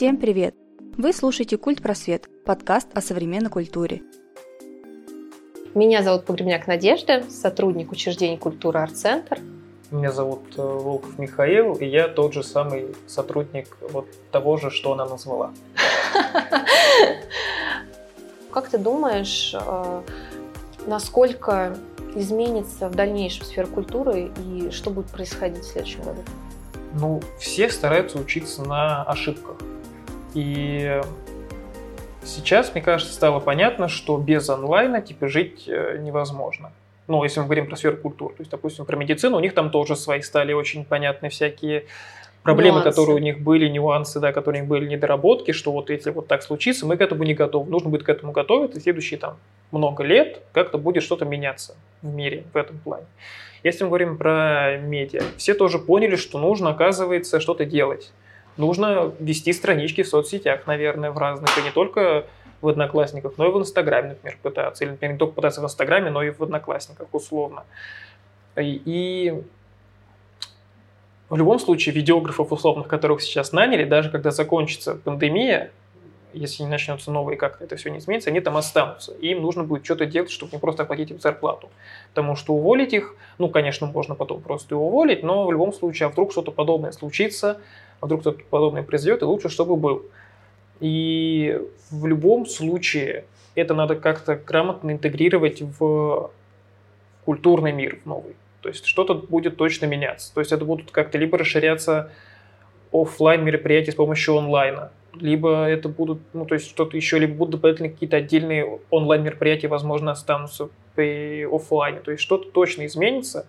Всем привет! Вы слушаете «Культ Просвет» – подкаст о современной культуре. Меня зовут Погребняк Надежда, сотрудник учреждений культуры «Арт-центр». Меня зовут Волков Михаил, и я тот же самый сотрудник вот того же, что она назвала. Как ты думаешь, насколько изменится в дальнейшем сфера культуры и что будет происходить в следующем году? Ну, все стараются учиться на ошибках. И сейчас, мне кажется, стало понятно, что без онлайна типа жить невозможно. Ну, если мы говорим про сферу культуры, то есть, допустим, про медицину, у них там тоже свои стали очень понятны всякие проблемы, нюансы, которые у них были, нюансы, да, которые у них были, недоработки, что вот если вот так случится, мы к этому не готовы. Нужно будет к этому готовиться, и следующие там много лет как-то будет что-то меняться в мире в этом плане. Если мы говорим про медиа, все тоже поняли, что нужно, оказывается, что-то делать. Нужно вести странички в соцсетях, наверное, в разных, и не только в «Одноклассниках», но и в «Инстаграме», например, пытаться. Или, например, не только пытаться в «Инстаграме», но и в «Одноклассниках», условно. И в любом случае видеографов условных, которых сейчас наняли, даже когда закончится пандемия, если не начнутся новые, как-то это все не изменится, они там останутся. И им нужно будет что-то делать, чтобы не просто оплатить им зарплату. Потому что уволить их, ну, конечно, можно потом просто и уволить, но в любом случае, а вдруг что-то подобное случится, а вдруг что-то подобное произойдет, и лучше, чтобы был. И в любом случае это надо как-то грамотно интегрировать в культурный мир, в новый. То есть что-то будет точно меняться. То есть это будут как-то либо расширяться офлайн мероприятия с помощью онлайна, либо это будут, ну, то есть что-то еще, либо будут дополнительные какие-то отдельные онлайн мероприятия, возможно, останутся при офлайне. То есть что-то точно изменится.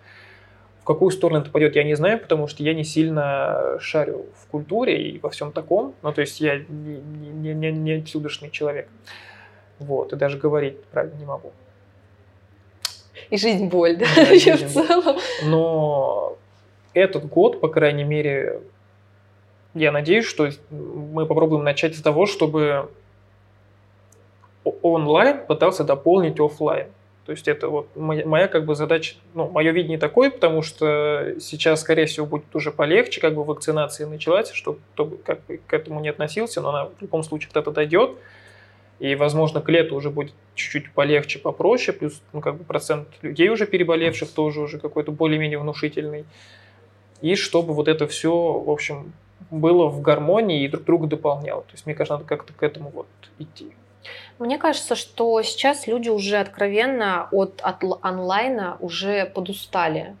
В какую сторону это пойдет, я не знаю, потому что я не сильно шарю в культуре и во всем таком. Ну, то есть я не отсюдашный человек. Вот, и даже говорить правильно не могу. И жизнь боль, да, вообще в целом. Но этот год, по крайней мере, я надеюсь, что мы попробуем начать с того, чтобы онлайн пытался дополнить офлайн. То есть это вот моя как бы задача, ну, мое видение такое, потому что сейчас, скорее всего, будет уже полегче, как бы вакцинация началась, чтобы кто бы как бы к этому не относился, но она в любом случае кто-то дойдет, и, возможно, к лету уже будет чуть-чуть полегче, попроще, плюс, ну, как бы процент людей уже переболевших тоже уже какой-то более-менее внушительный, и чтобы вот это все, в общем, было в гармонии и друг друга дополняло. То есть, мне кажется, надо как-то к этому вот идти. Мне кажется, что сейчас люди уже откровенно от онлайна уже подустали.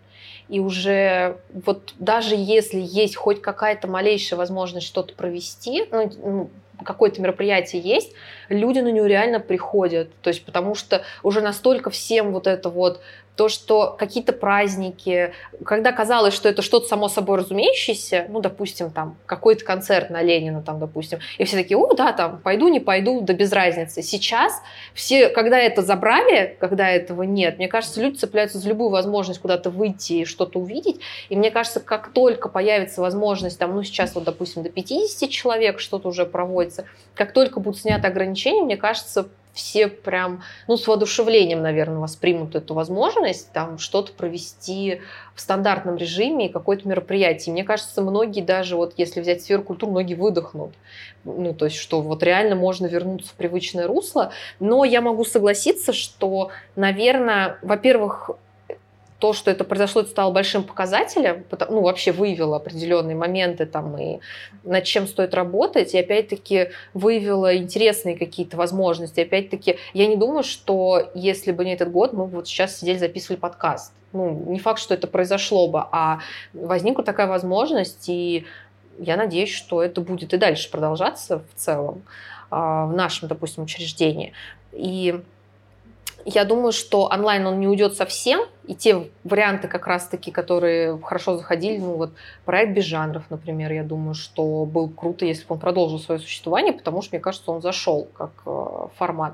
И уже вот даже если есть хоть какая-то малейшая возможность что-то провести, ну, какое-то мероприятие есть, люди на него реально приходят. То есть потому что уже настолько всем вот это вот, то, что какие-то праздники, когда казалось, что это что-то само собой разумеющееся, ну, допустим, там, какой-то концерт на Ленина, там, допустим, и все такие, о, да, там, пойду, не пойду, да без разницы. Сейчас все, когда это забрали, когда этого нет, мне кажется, люди цепляются за любую возможность куда-то выйти и что-то увидеть, и мне кажется, как только появится возможность, там, ну, сейчас, вот, допустим, до 50 человек что-то уже проводится, как только будут сняты ограничения, мне кажется, все прям, ну, с воодушевлением, наверное, воспримут эту возможность там что-то провести в стандартном режиме, какое-то мероприятие. Мне кажется, многие даже, вот если взять сферу культуры, многие выдохнут. Ну, то есть, что вот реально можно вернуться в привычное русло. Но я могу согласиться, что, наверное, во-первых, то, что это произошло, это стало большим показателем, ну, вообще выявило определенные моменты там и над чем стоит работать, и опять-таки выявило интересные какие-то возможности. И опять-таки, я не думаю, что если бы не этот год, мы бы вот сейчас сидели, записывали подкаст. Ну, не факт, что это произошло бы, а возникла такая возможность, и я надеюсь, что это будет и дальше продолжаться в целом в нашем, допустим, учреждении. И я думаю, что онлайн он не уйдет совсем, и те варианты как раз-таки, которые хорошо заходили, ну вот проект без жанров, например, я думаю, что было круто, если бы он продолжил свое существование, потому что, мне кажется, он зашел как формат.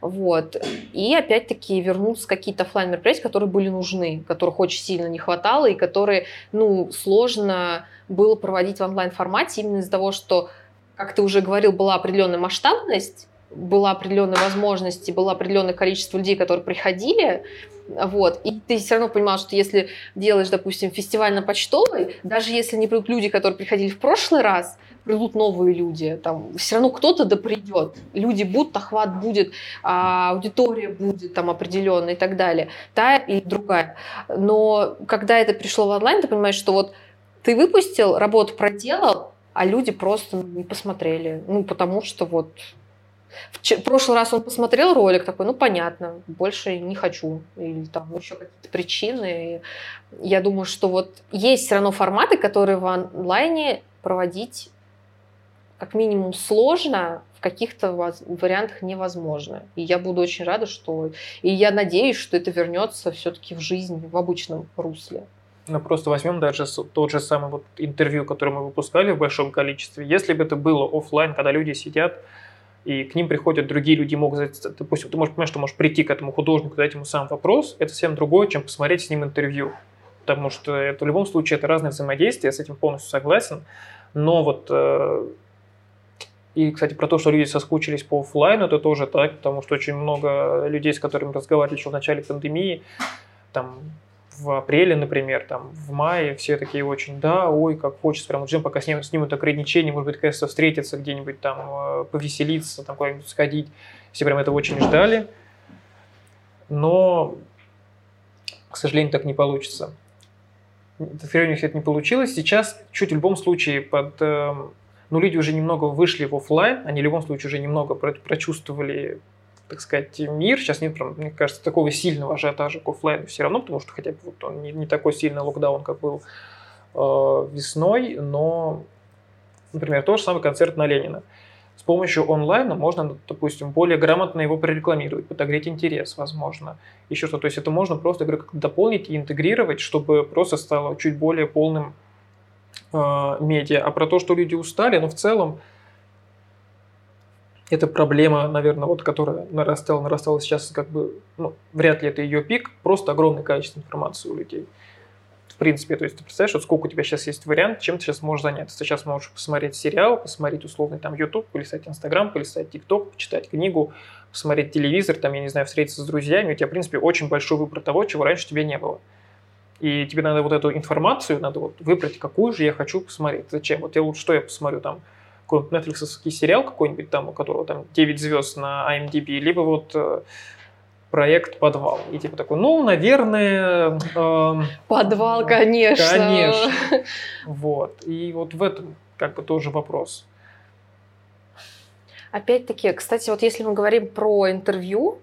Вот. И опять-таки вернутся какие-то офлайн-мероприятия, которые были нужны, которых очень сильно не хватало, и которые, ну, сложно было проводить в онлайн-формате именно из-за того, что, как ты уже говорил, была определенная масштабность, была определенная возможность, было определенное количество людей, которые приходили, вот, и ты все равно понимал, что если делаешь, допустим, фестиваль на Почтовой, даже если не придут люди, которые приходили в прошлый раз, придут новые люди, там все равно кто-то да придет, люди будут, охват будет, аудитория будет там определенная и так далее, та и другая. Но когда это пришло в онлайн, ты понимаешь, что вот ты выпустил, работу проделал, а люди просто не посмотрели, ну потому что вот в прошлый раз он посмотрел ролик такой, ну понятно, больше не хочу, или там еще какие-то причины. И я думаю, что вот есть все равно форматы, которые в онлайне проводить как минимум сложно, в каких-то вариантах невозможно. И я буду очень рада, что... И я надеюсь, что это вернется все-таки в жизнь в обычном русле. Ну, просто возьмем даже тот же самый вот интервью, которое мы выпускали в большом количестве. Если бы это было офлайн, когда люди сидят, и к ним приходят другие люди, могут задать, допустим, ты можешь понимать, что можешь прийти к этому художнику, задать ему сам вопрос, это совсем другое, чем посмотреть с ним интервью. Потому что это в любом случае это разное взаимодействие, я с этим полностью согласен. Но вот, и, кстати, про то, что люди соскучились по офлайну, это тоже так, потому что очень много людей, с которыми разговаривали еще в начале пандемии, там, в апреле, например, там, в мае, все такие очень, да, ой, как хочется, прям ждем, пока снимут ограничения, может быть, конечно, встретиться где-нибудь там, повеселиться, там, куда-нибудь сходить. Все прям этого очень ждали. Но, к сожалению, так не получится. В районе все это не получилось. Сейчас чуть в любом случае под... Ну, люди уже немного вышли в офлайн, они в любом случае уже немного прочувствовали, так сказать, мир. Сейчас нет, мне кажется, такого сильного ажиотажа к офлайну все равно, потому что хотя бы вот он не такой сильный локдаун, как был весной, но, например, тот же самый концерт на Ленина. С помощью онлайна можно, допустим, более грамотно его прорекламировать, подогреть интерес, возможно, еще что-то. То есть это можно просто, говорю, дополнить и интегрировать, чтобы просто стало чуть более полным медиа. А про то, что люди устали, ну, в целом, это проблема, наверное, вот, которая нарастала сейчас, как бы, ну, вряд ли это ее пик, просто огромное количество информации у людей. В принципе, то есть ты представляешь, вот сколько у тебя сейчас есть вариант, чем ты сейчас можешь заняться. Ты сейчас можешь посмотреть сериал, посмотреть условный там YouTube, полистать Инстаграм, полистать ТикТок, почитать книгу, посмотреть телевизор, там, я не знаю, встретиться с друзьями. У тебя, в принципе, очень большой выбор того, чего раньше у тебя не было. И тебе надо вот эту информацию, надо вот выбрать, какую же я хочу посмотреть. Зачем? Вот я лучше, что я посмотрю там, какой-нибудь Netflix-овский сериал какой-нибудь там, у которого там 9 звезд на IMDb, либо вот проект «Подвал». И типа такой, ну, наверное... «Подвал», конечно. Конечно. Вот. И вот в этом как бы тоже вопрос. Опять-таки, кстати, вот если мы говорим про интервью,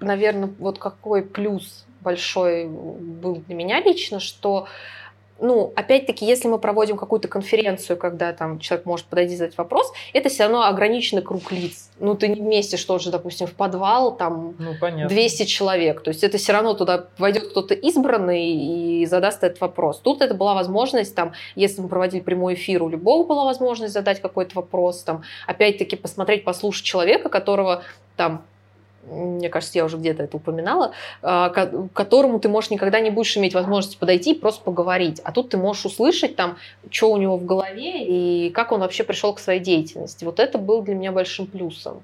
наверное, вот какой плюс большой был для меня лично, что... Ну, опять-таки, если мы проводим какую-то конференцию, когда там человек может подойти задать вопрос, это все равно ограниченный круг лиц. Ну, ты не вместишь тоже, допустим, в подвал там 200 человек. То есть это все равно туда войдет кто-то избранный и задаст этот вопрос. Тут это была возможность, там, если мы проводили прямой эфир, у любого была возможность задать какой-то вопрос, там, опять-таки, посмотреть, послушать человека, которого там... Мне кажется, я уже где-то это упоминала, к которому ты, может, никогда не будешь иметь возможности подойти и просто поговорить. А тут ты можешь услышать, там, что у него в голове и как он вообще пришел к своей деятельности. Вот это было для меня большим плюсом.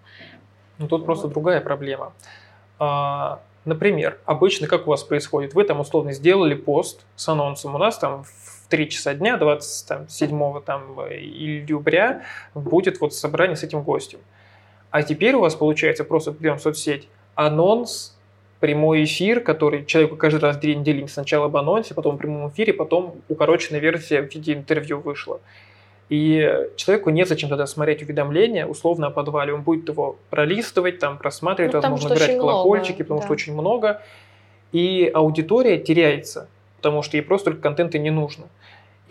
Ну, тут просто другая проблема. Например, обычно как у вас происходит? Вы там условно сделали пост с анонсом. У нас там в 3 часа дня, 27 июля, будет вот собрание с этим гостем. А теперь у вас получается просто прям соцсеть, анонс, прямой эфир, который человеку каждый раз 2 недели, сначала об анонсе, потом в прямом эфире, потом укороченная версия в виде интервью вышла. И человеку незачем тогда смотреть уведомления, условно, о подвале. Он будет его пролистывать, там, просматривать, ну, возможно, играть колокольчики, много, потому что очень много. И аудитория теряется, потому что ей просто только контента не нужно.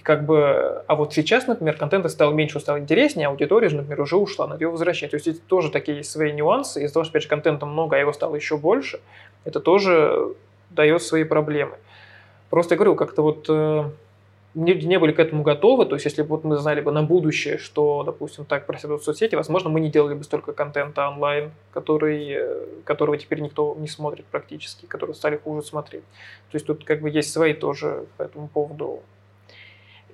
Как бы, а вот сейчас, например, контента стало меньше, стало интереснее, а аудитория же, например, уже ушла, надо ее возвращать. То есть это тоже такие есть свои нюансы. Из-за того, что, опять же, контента много, а его стало еще больше, это тоже дает свои проблемы. Просто я говорю, как-то вот люди не были к этому готовы. То есть если бы вот мы знали бы на будущее, что, допустим, так происходит в соцсети, возможно, мы не делали бы столько контента онлайн, которого теперь никто не смотрит практически, которого стали хуже смотреть. То есть тут как бы есть свои тоже по этому поводу.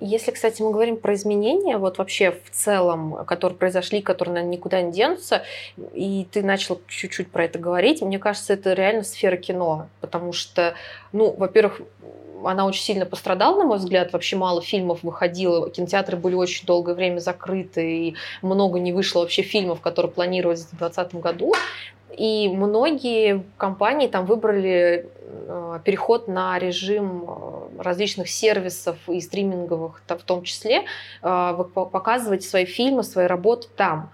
Если, кстати, мы говорим про изменения, вот вообще в целом, которые произошли, которые, наверное, никуда не денутся, и ты начал чуть-чуть про это говорить, мне кажется, это реально сфера кино, потому что, ну, во-первых, она очень сильно пострадала, на мой взгляд. Вообще мало фильмов выходило. Кинотеатры были очень долгое время закрыты. И много не вышло вообще фильмов, которые планировались в 2020 году. И многие компании там выбрали переход на режим различных сервисов и стриминговых, в том числе, показывать свои фильмы, свои работы там.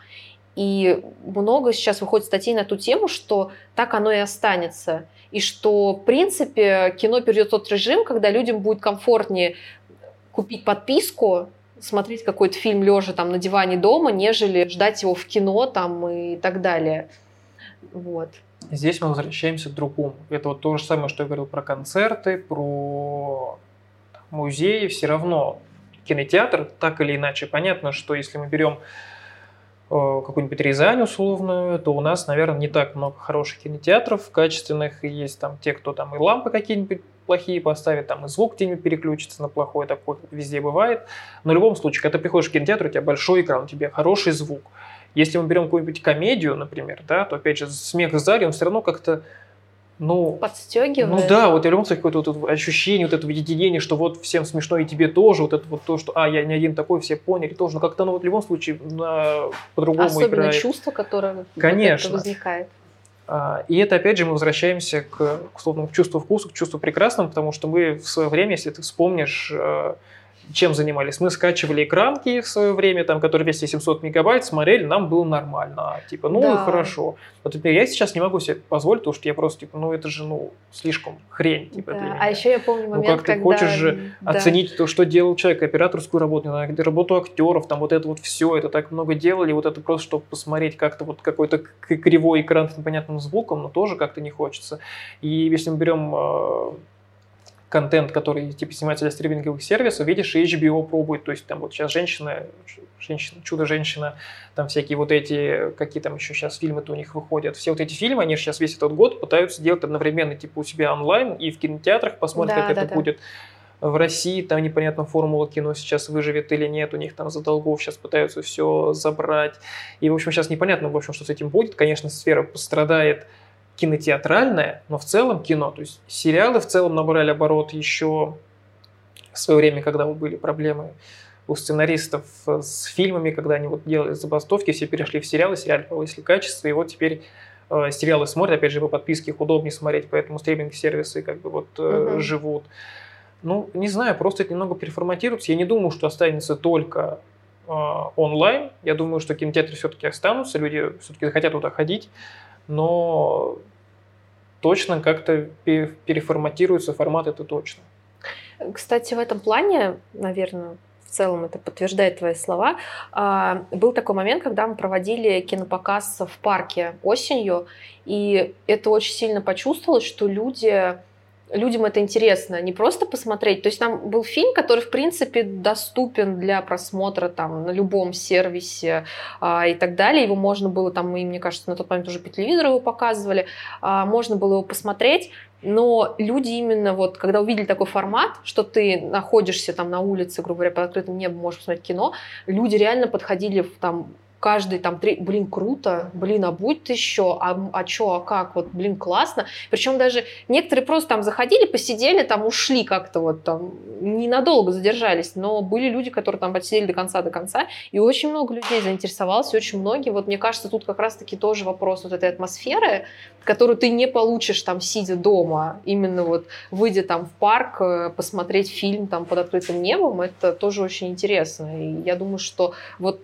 И много сейчас выходит статей на ту тему, что так оно и останется. И что, в принципе, кино перейдет в тот режим, когда людям будет комфортнее купить подписку, смотреть какой-то фильм лежа там на диване дома, нежели ждать его в кино там и так далее. Вот. Здесь мы возвращаемся к другому. Это вот то же самое, что я говорил про концерты, про музеи. Все равно кинотеатр, так или иначе, понятно, что если мы берем какую-нибудь Рязань условную, то у нас, наверное, не так много хороших кинотеатров качественных. Есть там те, кто там и лампы какие-нибудь плохие поставит, там и звук где-нибудь переключится на плохой, такой везде бывает. Но в любом случае, когда ты приходишь в кинотеатр, у тебя большой экран, у тебя хороший звук. Если мы берем какую-нибудь комедию, например, да, то опять же смех в зале, он все равно как-то, ну, подстегивает. Ну да, вот в любом случае какое-то вот ощущение, вот этого единения, что вот всем смешно и тебе тоже, вот это вот то, что я не один такой, все поняли тоже, но как-то оно вот в любом случае по-другому играет. Особенно чувство, которое конечно. Вот это возникает. И это опять же мы возвращаемся к условному чувству вкуса, к чувству прекрасному, потому что мы в свое время, если ты вспомнишь, чем занимались? Мы скачивали экранки в свое время, там, которые весили 700 мегабайт, смотрели, нам было нормально. Типа, ну да. Хорошо. Вот я сейчас не могу себе позволить, потому что я просто, типа, ну это же, ну, слишком хрень. Типа, да. Для меня. А еще я помню момент, как ты хочешь же оценить то, что делал человек, операторскую работу, работу актеров, там вот это вот все, это так много делали, вот это просто, чтобы посмотреть как-то вот какой-то кривой экран с непонятным звуком, но тоже как-то не хочется. И если мы берем контент, который типа снимается для стриминговых сервисов, видишь, HBO пробует, то есть там вот сейчас «Женщина-чудо», там всякие вот эти, какие там еще сейчас фильмы-то у них выходят, все вот эти фильмы, они сейчас весь этот год пытаются делать одновременно типа у себя онлайн и в кинотеатрах, посмотрят, да, как да, это да. будет в России, там непонятно, формула кино сейчас выживет или нет, у них там за долгов сейчас пытаются все забрать, и в общем сейчас непонятно, в общем, что с этим будет, конечно, сфера пострадает, кинотеатральное, но в целом кино, то есть сериалы в целом набрали оборот еще в свое время, когда вот были проблемы у сценаристов с фильмами, когда они вот делали забастовки, все перешли в сериалы, сериалы повысили качество, и вот теперь сериалы смотрят, опять же, по подписке их удобнее смотреть, поэтому стриминг-сервисы как бы вот живут. Ну, не знаю, просто это немного переформатируется, я не думаю, что останется только онлайн, я думаю, что кинотеатры все-таки останутся, люди все-таки захотят туда ходить, но точно как-то переформатируется формат, это точно. Кстати, в этом плане, наверное, в целом это подтверждает твои слова, был такой момент, когда мы проводили кинопоказ в парке осенью, и это очень сильно почувствовалось, что людям это интересно, не просто посмотреть. То есть там был фильм, который, в принципе, доступен для просмотра там, на любом сервисе и так далее. Его можно было, там, и, мне кажется, на тот момент уже по телевизору его показывали, можно было его посмотреть. Но люди именно вот, когда увидели такой формат, что ты находишься там на улице, грубо говоря, под открытым небом, можешь посмотреть кино, люди реально подходили там... Каждый там, блин, круто, блин, а будет ты еще, а что, а как, вот, блин, классно. Причем даже некоторые просто там заходили, посидели, там ушли как-то вот там, ненадолго задержались, но были люди, которые там посидели до конца, и очень много людей заинтересовалось, и очень многие, вот мне кажется, тут как раз-таки тоже вопрос вот этой атмосферы, которую ты не получишь там, сидя дома, именно вот выйдя там в парк, посмотреть фильм там под открытым небом, это тоже очень интересно, и я думаю, что вот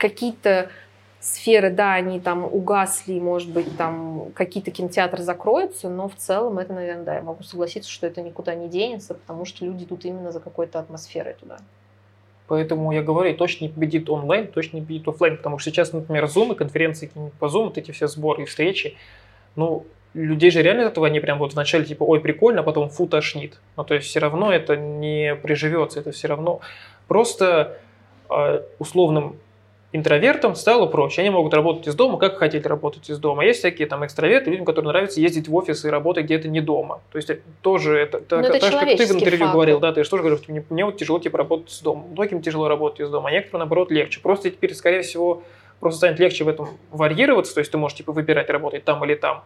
какие-то сферы, да, они там угасли, может быть, там какие-то кинотеатры закроются, но в целом это, наверное, да, я могу согласиться, что это никуда не денется, потому что люди идут именно за какой-то атмосферой туда. Поэтому я говорю, точно не победит онлайн, точно не победит офлайн, потому что сейчас, например, Zoom и конференции по Zoom, вот эти все сборы и встречи, ну, людей же реально этого, они прям вот вначале типа, ой, прикольно, а потом фу, тошнит. Ну, то есть все равно это не приживется, это все равно просто условным Интровертам стало проще, они могут работать из дома, как хотят работать из дома. Есть всякие там экстраверты, людям, которым нравится ездить в офис и работать где-то не дома. То есть тоже это так же, как ты в интервью говорил, да, ты же тоже говорил, что мне вот тяжело типа работать из дома. Многим тяжело работать из дома, а некоторым наоборот легче. Просто теперь, скорее всего, просто станет легче в этом варьироваться, то есть ты можешь типа выбирать, работать там или там.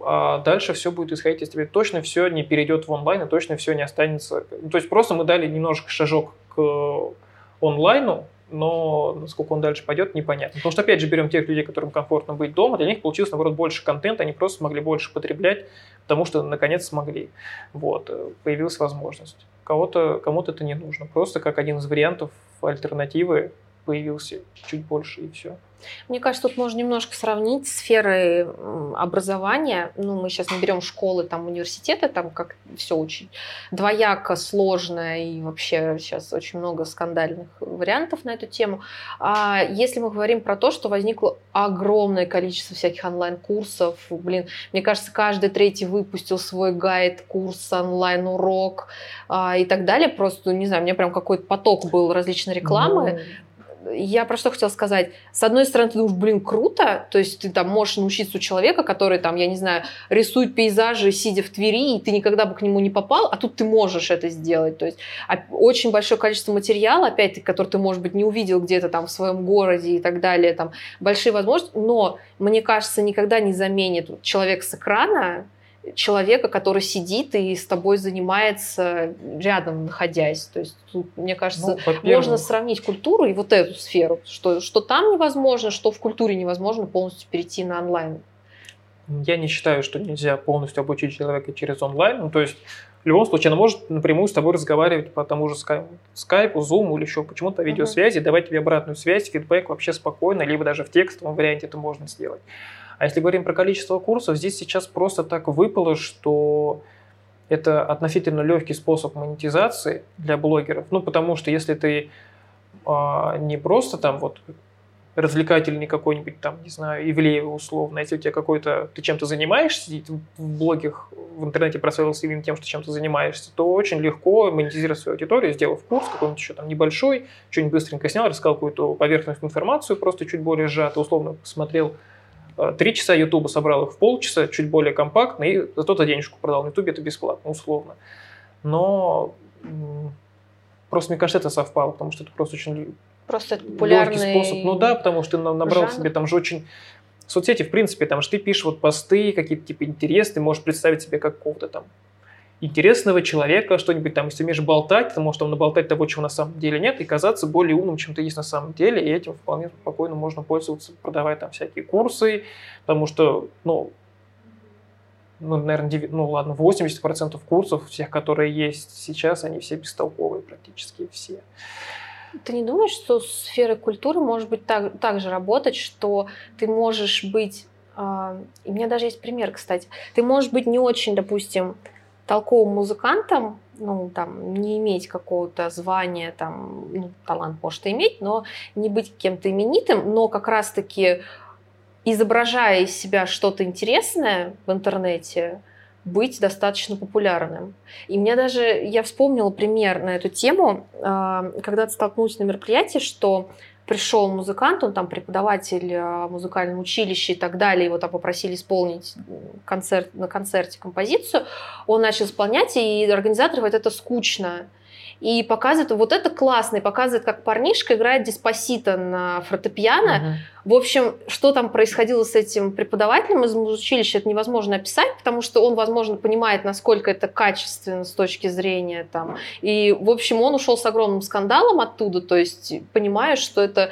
А дальше все будет исходить, если тебе точно все не перейдет в онлайн, и точно все не останется. То есть просто мы дали немножко шажок к онлайну, но насколько он дальше пойдет, непонятно. Потому что, опять же, берем тех людей, которым комфортно быть дома, для них получилось, наоборот, больше контента, они просто смогли больше потреблять, потому что, наконец, смогли. Вот, появилась возможность. Кому-то это не нужно. Просто как один из вариантов альтернативы появился чуть больше, и все. Мне кажется, тут можно немножко сравнить сферы образования. Ну, мы сейчас не берем школы, там, университеты, там как все очень двояко, сложно, и вообще сейчас очень много скандальных вариантов на эту тему. А если мы говорим про то, что возникло огромное количество всяких онлайн-курсов, блин, мне кажется, каждый третий выпустил свой гайд, курс, онлайн-урок и так далее. Просто, не знаю, у меня прям какой-то поток был различной рекламы. Я про что хотела сказать. С одной стороны, ты думаешь, блин, круто, то есть ты там можешь научиться у человека, который там, я не знаю, рисует пейзажи, сидя в Твери, и ты никогда бы к нему не попал, а тут ты можешь это сделать. То есть очень большое количество материала, опять-таки, который ты, может быть, не увидел где-то там в своем городе и так далее, там большие возможности, но, мне кажется, никогда не заменит человек с экрана человека, который сидит и с тобой занимается рядом, находясь. То есть тут, мне кажется, можно сравнить культуру и вот эту сферу, что там невозможно, что в культуре невозможно полностью перейти на онлайн. Я не считаю, что нельзя полностью обучить человека через онлайн. Ну, то есть в любом случае она может напрямую с тобой разговаривать по тому же скайпу, зуму или еще почему-то видеосвязи, давать тебе обратную связь, фидбэк вообще спокойно, либо даже в текстовом варианте это можно сделать. А если говорим про количество курсов, здесь сейчас просто так выпало, что это относительно легкий способ монетизации для блогеров. Ну, потому что если ты не просто там вот развлекательный какой-нибудь там, не знаю, Ивлеева условно, если у тебя какой-то, ты чем-то занимаешься, в блогах, в интернете прославился именно тем, что чем-то занимаешься, то очень легко монетизировать свою аудиторию, сделав курс какой-нибудь еще там небольшой, что-нибудь быстренько снял, рассказал какую-то поверхностную информацию, просто чуть более сжато, условно посмотрел 3 часа Ютуба, собрал их в полчаса, чуть более компактно, и зато за денежку продал на Ютубе, это бесплатно, условно. Но просто, мне кажется, это совпало, потому что это просто очень просто популярный легкий способ. Ну да, потому что ты набрал жанр себе, там же очень... Соцсети, в принципе, там же ты пишешь вот посты, какие-то типа интересы, ты можешь представить себе какого-то там интересного человека, что-нибудь там, если умеешь болтать, ты можешь там наболтать того, чего на самом деле нет, и казаться более умным, чем ты есть на самом деле, и этим вполне спокойно можно пользоваться, продавая там всякие курсы, потому что, наверное, 80% курсов всех, которые есть сейчас, они все бестолковые практически все. Ты не думаешь, что сфера культуры может быть так же работать, что ты можешь быть... у меня даже есть пример, кстати. Ты можешь быть не очень, допустим, толковым музыкантом, там, не иметь какого-то звания, там, талант может иметь, но не быть кем-то именитым, но как раз-таки, изображая из себя что-то интересное в интернете, быть достаточно популярным. И мне даже, я вспомнила пример на эту тему, когда столкнулась на мероприятии, что пришел музыкант, он там преподаватель музыкального училища и так далее, его там попросили исполнить на концерте композицию, он начал исполнять, и организатор говорит, это скучно. И показывает, вот это классно, и показывает, как парнишка играет Деспасито на фортепиано. В общем, что там происходило с этим преподавателем из училища, это невозможно описать, потому что он, возможно, понимает, насколько это качественно с точки зрения там. И, в общем, он ушел с огромным скандалом оттуда, то есть понимая, что это,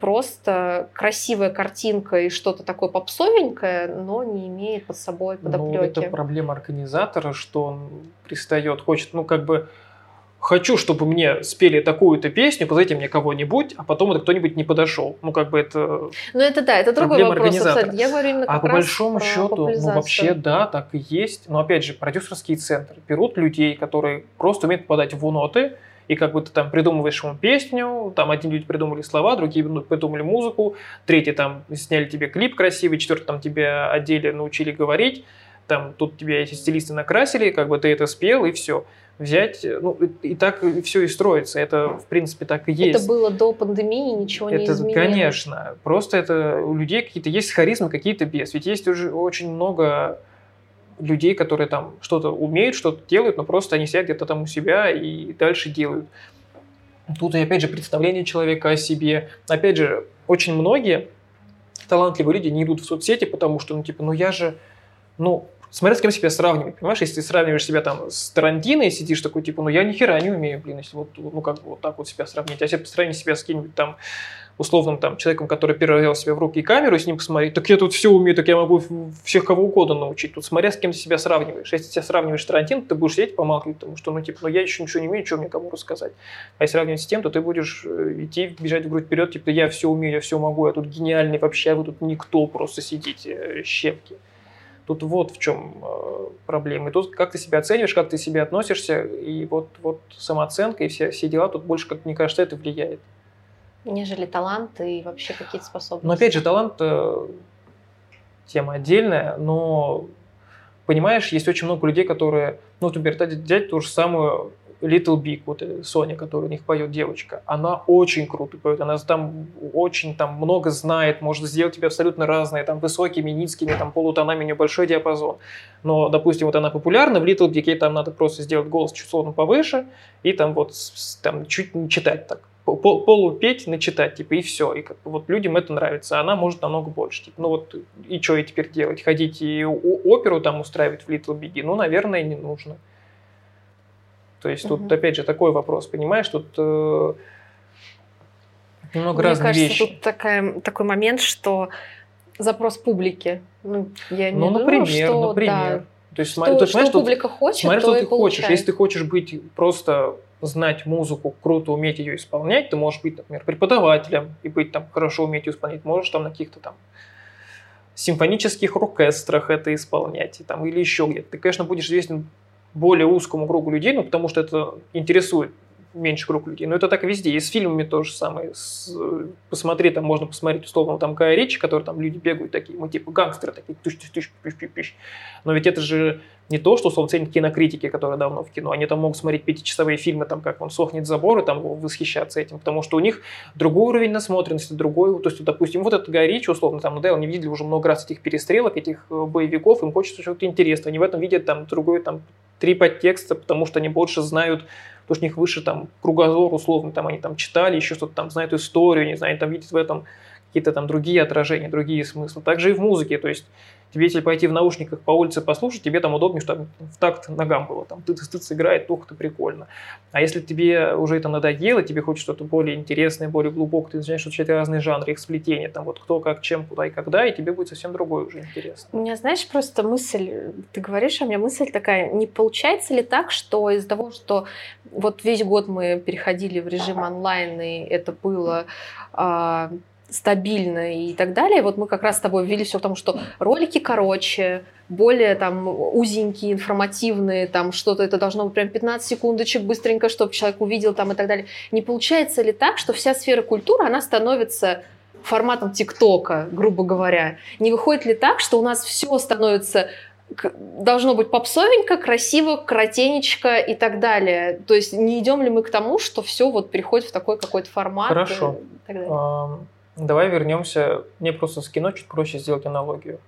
просто красивая картинка и что-то такое попсовенькое, но не имеет под собой подоплеки. Ну, это проблема организатора, что он пристает, хочет, хочу, чтобы мне спели такую-то песню, позовите мне кого-нибудь, а потом это кто-нибудь не подошел. Это... это другой вопрос. Я говорю именно как раз по большому счету, вообще, да, так и есть. Но, опять же, продюсерские центры берут людей, которые просто умеют подать в ноты, и как бы ты там придумываешь ему песню, там одни люди придумали слова, другие придумали музыку, третьи там сняли тебе клип красивый, четвертый там тебя одели, научили говорить, там тут тебя эти стилисты накрасили, ты это спел, и все. взять, ну, и так все и строится. Это, в принципе, так и есть. Это было до пандемии, ничего не изменилось. Конечно. Просто это у людей какие-то есть харизмы, какие-то без. Ведь есть уже очень много людей, которые там что-то умеют, что-то делают, но просто они сидят где-то там у себя и дальше делают. Тут, и опять же, представление человека о себе. Опять же, очень многие талантливые люди не идут в соцсети, потому что, ну, типа, ну, я же, ну, смотря с кем себя сравнивать, понимаешь? Если ты сравниваешь себя там с Тарантино и сидишь такой, типа, ну, я ни хера не умею, блин, если вот, ну, как бы вот так вот себя сравнить. А если сравнить себя с каким-нибудь там условным там человеком, который первый взял себе в руки и камеру, и с ним посмотреть, так я тут все умею, так я могу всех кого угодно научить. Тут смотря с кем ты себя сравниваешь. Если тебя сравниваешь с Тарантино, ты будешь сидеть помалкивать, потому что, ну, типа, ну, я еще ничего не умею, что мне кому рассказать. А если сравнивать с тем, то ты будешь идти, бежать в грудь вперед, типа, я все умею, я все могу, я тут гениальный вообще, а вы тут никто, просто сидите, щепки. Тут вот в чем проблема. И тут как ты себя оцениваешь, как ты себя относишься, и вот самооценка и все дела тут больше, как мне кажется, это влияет. Нежели талант и вообще какие-то способности. Но опять же, талант тема отдельная, но, понимаешь, есть очень много людей, которые, ну, например, взять ту же самую Little Big, вот Соня, которая у них поет, девочка, она очень круто поет, она там очень там много знает, может сделать тебе абсолютно разные, там высокими, низкими, там полутонами, у нее большой диапазон. Но, допустим, вот она популярна, в Little Big ей там надо просто сделать голос чуть словно повыше и там вот там чуть не читать так. Полупеть, начитать, типа, и все. И как бы вот людям это нравится, а она может намного больше. Типа, ну вот, и что ей теперь делать? Ходить и оперу там устраивать в Little Big? Ну, наверное, не нужно. То есть тут, опять же, такой вопрос, понимаешь? Тут много разных вещей. Мне кажется, тут такой момент, что запрос публики. Ну, я не думаю, что... Например. То есть, что публика хочет, смотри, что ты хочешь. Если ты хочешь быть просто... знать музыку, круто уметь ее исполнять, ты можешь быть, например, преподавателем и быть там хорошо уметь ее исполнять, можешь там на каких-то там симфонических оркестрах это исполнять и, там, или еще где-то. Ты, конечно, будешь известен более узкому кругу людей, ну, потому что это интересует меньше круг людей, но это так и везде. И с фильмами то же самое. Посмотри, там можно посмотреть условно там Гая Ричи, который там люди бегают такие, мы типа гангстеры такие, тыщ-тыщ-тыщ-тыщ-тыщ. Но ведь это же не то, что условно ценят кинокритики, которые давно в кино. Они там могут смотреть 5-часовые фильмы, там как он сохнет забор и там восхищаться этим, потому что у них другой уровень насмотренности, другой, то есть, допустим, вот этот Гай Ричи условно там, ну да, они видели уже много раз этих перестрелок, этих боевиков, им хочется чего-то интересного. Они в этом видят там другой там 3 подтекста, потому что они больше знают, потому что у них выше там кругозор условно, там они там читали, еще что-то там знают историю, не знаю, они там видят в этом какие-то там другие отражения, другие смыслы. Также и в музыке, то есть тебе если пойти в наушниках по улице послушать, тебе там удобнее, что там в такт ногам было, там тыц-тыц играет, ух-то прикольно. А если тебе уже это надоело, тебе хочется что-то более интересное, более глубокое, ты начинаешь изучать разные жанры, их сплетения, там вот кто, как, чем, куда и когда, и тебе будет совсем другое уже интересно. У меня, знаешь, просто мысль, ты говоришь, а у меня мысль такая, не получается ли так, что из-за того, что вот весь год мы переходили в режим онлайн, и это было... стабильно и так далее. Вот мы как раз с тобой ввели все в том, что ролики короче, более там узенькие, информативные, там что-то, это должно быть прям 15 секундочек быстренько, чтобы человек увидел там и так далее. Не получается ли так, что вся сфера культуры, она становится форматом ТикТока, грубо говоря? Не выходит ли так, что у нас все становится... должно быть попсовенько, красиво, коротенечко и так далее. То есть не идем ли мы к тому, что все вот переходит в такой какой-то формат? Хорошо. И так далее? Давай вернемся. Мне просто с кино чуть проще сделать аналогию.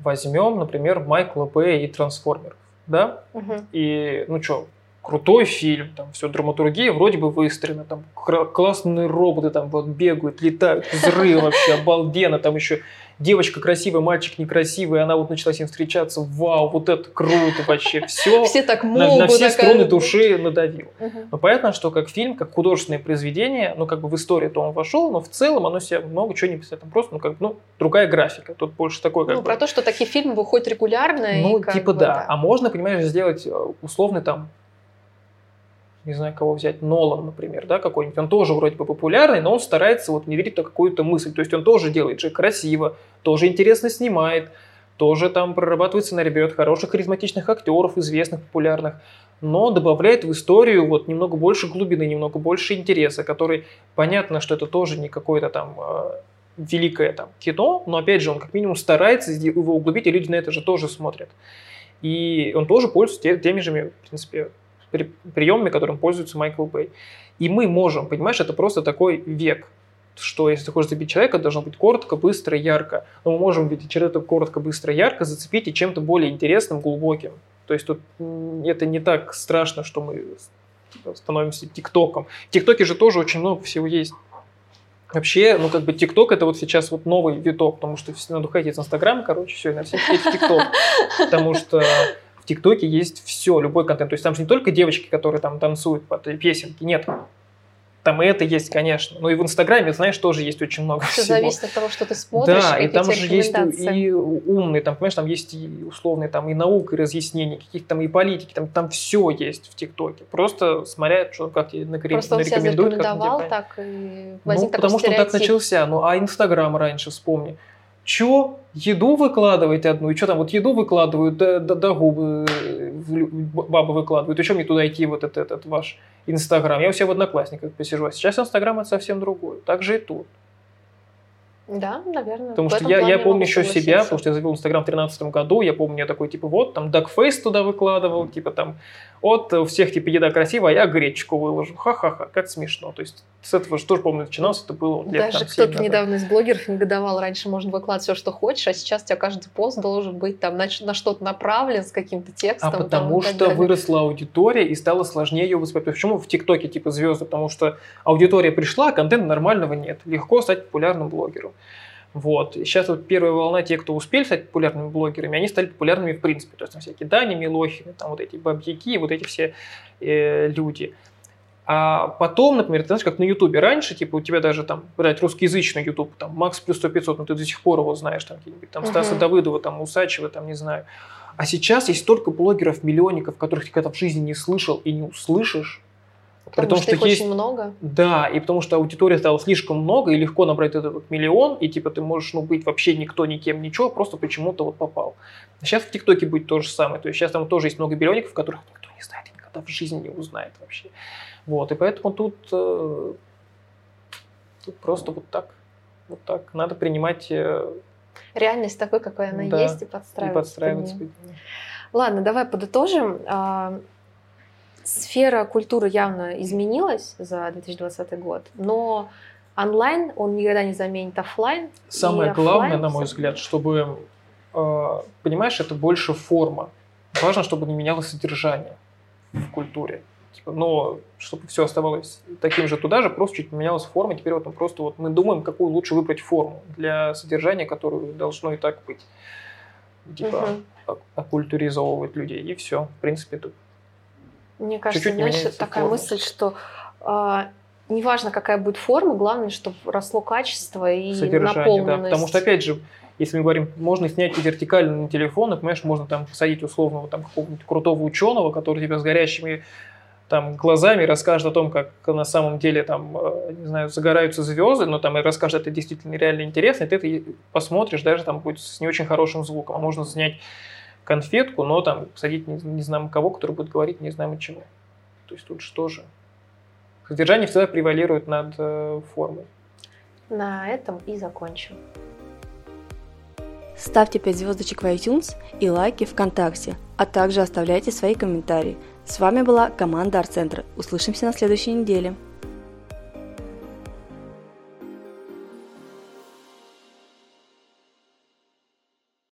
Возьмем, например, Майкла Бэя и «Трансформеров». Да? И, ну что, крутой фильм, там все, драматургия вроде бы выстроена, там классные роботы там вот бегают, летают, взрывы вообще, обалденно, там еще девочка красивая, мальчик некрасивый, она вот начала с ним встречаться, вау, вот это круто вообще, все, все так могут, на все струны души надавил. Но понятно, что как фильм, как художественное произведение, ну как бы в историю-то он вошел, но в целом оно себе много чего не писает, там просто, ну как бы, ну другая графика, тут больше такой как бы. Ну про то, что такие фильмы выходят регулярно. Ну типа да, а можно, понимаешь, сделать условный там, не знаю, кого взять, Нолан, например, да, какой-нибудь, он тоже вроде бы популярный, но он старается вот не верить на какую-то мысль, то есть он тоже делает же красиво, тоже интересно снимает, тоже там прорабатывает сценарий, берет хороших харизматичных актеров, известных, популярных, но добавляет в историю вот немного больше глубины, немного больше интереса, который, понятно, что это тоже не какой-то там... великое там кино, но опять же он как минимум старается его углубить, и люди на это же тоже смотрят. И он тоже пользуется теми же, в принципе, приемами, которым пользуется Майкл Бэй. И мы можем, понимаешь, это просто такой век, что если ты хочешь зацепить человека, должно быть коротко, быстро, ярко. Но мы можем ведь через это коротко, быстро, ярко зацепить и чем-то более интересным, глубоким. То есть тут это не так страшно, что мы становимся ТикТоком. В ТикТоке же тоже очень много всего есть. Вообще, ну, как бы, ТикТок — это вот сейчас вот новый виток, потому что надо уходить с Инстаграма, короче, все, и на всех ходить в ТикТок. Потому что в ТикТоке есть все, любой контент. То есть там же не только девочки, которые там танцуют под песенки, нет. Там и это есть, конечно. Но и в Инстаграме, знаешь, тоже есть очень много всего. Все зависит от того, что ты смотришь. Да, и там же есть и умные, там, понимаешь, там есть и условные, там, и наука, и разъяснения, каких-то там и политики, там все есть в ТикТоке. Просто смотря, что как тебе нарекомендуют. Просто он себя зарекомендовал так, и возник такой стереотип. Потому что он так начался. Ну, а Инстаграм раньше, вспомни. Чё? Еду выкладываете одну? И что там? Вот еду выкладывают, да губы бабы выкладывают. И что мне туда идти, вот этот ваш Инстаграм? Я у себя в Одноклассниках посижу. А сейчас Инстаграм — это совсем другое. Так же и тут. Да, наверное. Потому что я помню еще себя, потому что я завел Инстаграм в 2013 году. Я помню, я такой, типа, вот, там, дакфейс туда выкладывал. Типа, там, вот, у всех, типа, еда красивая, а я гречку выложу. Ха-ха-ха, как смешно. То есть с этого же тоже, помню, начиналось. Это было лет, даже там, кто-то недавно из блогеров негодовал. Раньше можно выкладывать все, что хочешь, а сейчас у тебя каждый пост должен быть там на что-то направлен, с каким-то текстом. А потому там, что выросла аудитория и стало сложнее ее воспитать. Почему в ТикТоке, типа, звезды? Потому что аудитория пришла, а контента нормального нет. Легко стать популярным блогером. Вот. И сейчас вот первая волна, те, кто успели стать популярными блогерами, они стали популярными в принципе. То есть там всякие Дани Милохины, там вот эти бабьяки, вот эти все люди. А потом, например, ты знаешь, как на Ютубе раньше, типа у тебя даже там, блядь, русскоязычный Ютуб, там Макс плюс 100500, но ты до сих пор его знаешь, там какие-нибудь, там Стаса Давыдова, там Усачева, там не знаю. А сейчас есть столько блогеров-миллионников, которых ты когда в жизни не слышал и не услышишь. Потому что их есть... очень много. Да, и потому что аудитория стала слишком много, и легко набрать этот вот миллион, и типа ты можешь, ну, быть вообще никто, никем, ничего, просто почему-то вот попал. Сейчас в ТикТоке будет то же самое. То есть сейчас там тоже есть много миллионников, которых никто не знает, никогда в жизни не узнает вообще. Вот, и поэтому тут просто вот так. Надо принимать... Реальность такой, какой она есть, и подстраиваться. Ладно, давай подытожим. Сфера культуры явно изменилась за 2020 год, но онлайн он никогда не заменит офлайн. Самое главное, на мой взгляд, чтобы, понимаешь, это больше форма. Важно, чтобы не менялось содержание в культуре. Типа, но чтобы все оставалось таким же туда же, просто чуть поменялась форма. Теперь вот мы просто мы думаем, какую лучше выбрать форму для содержания, которое должно и так быть. Типа оккультуризовывать людей, и все. В принципе, это... Мне кажется, знаешь, такая мысль, что неважно, какая будет форма, главное, чтобы росло качество и наполненность. Да, потому что, опять же, если мы говорим, можно снять и вертикально на телефон, и, понимаешь, можно там посадить условного там какого-нибудь крутого ученого, который тебя с горящими там глазами расскажет о том, как на самом деле там, не знаю, загораются звезды, но там и расскажет, это действительно реально интересно, и ты это посмотришь, даже там будет с не очень хорошим звуком. А можно снять конфетку, но там посадить не знаем кого, который будет говорить не знаем чему. То есть тут же тоже. Содержание всегда превалирует над формой. На этом и закончим. Ставьте 5 звездочек в iTunes и лайки ВКонтакте, а также оставляйте свои комментарии. С вами была команда Арт-центра. Услышимся на следующей неделе.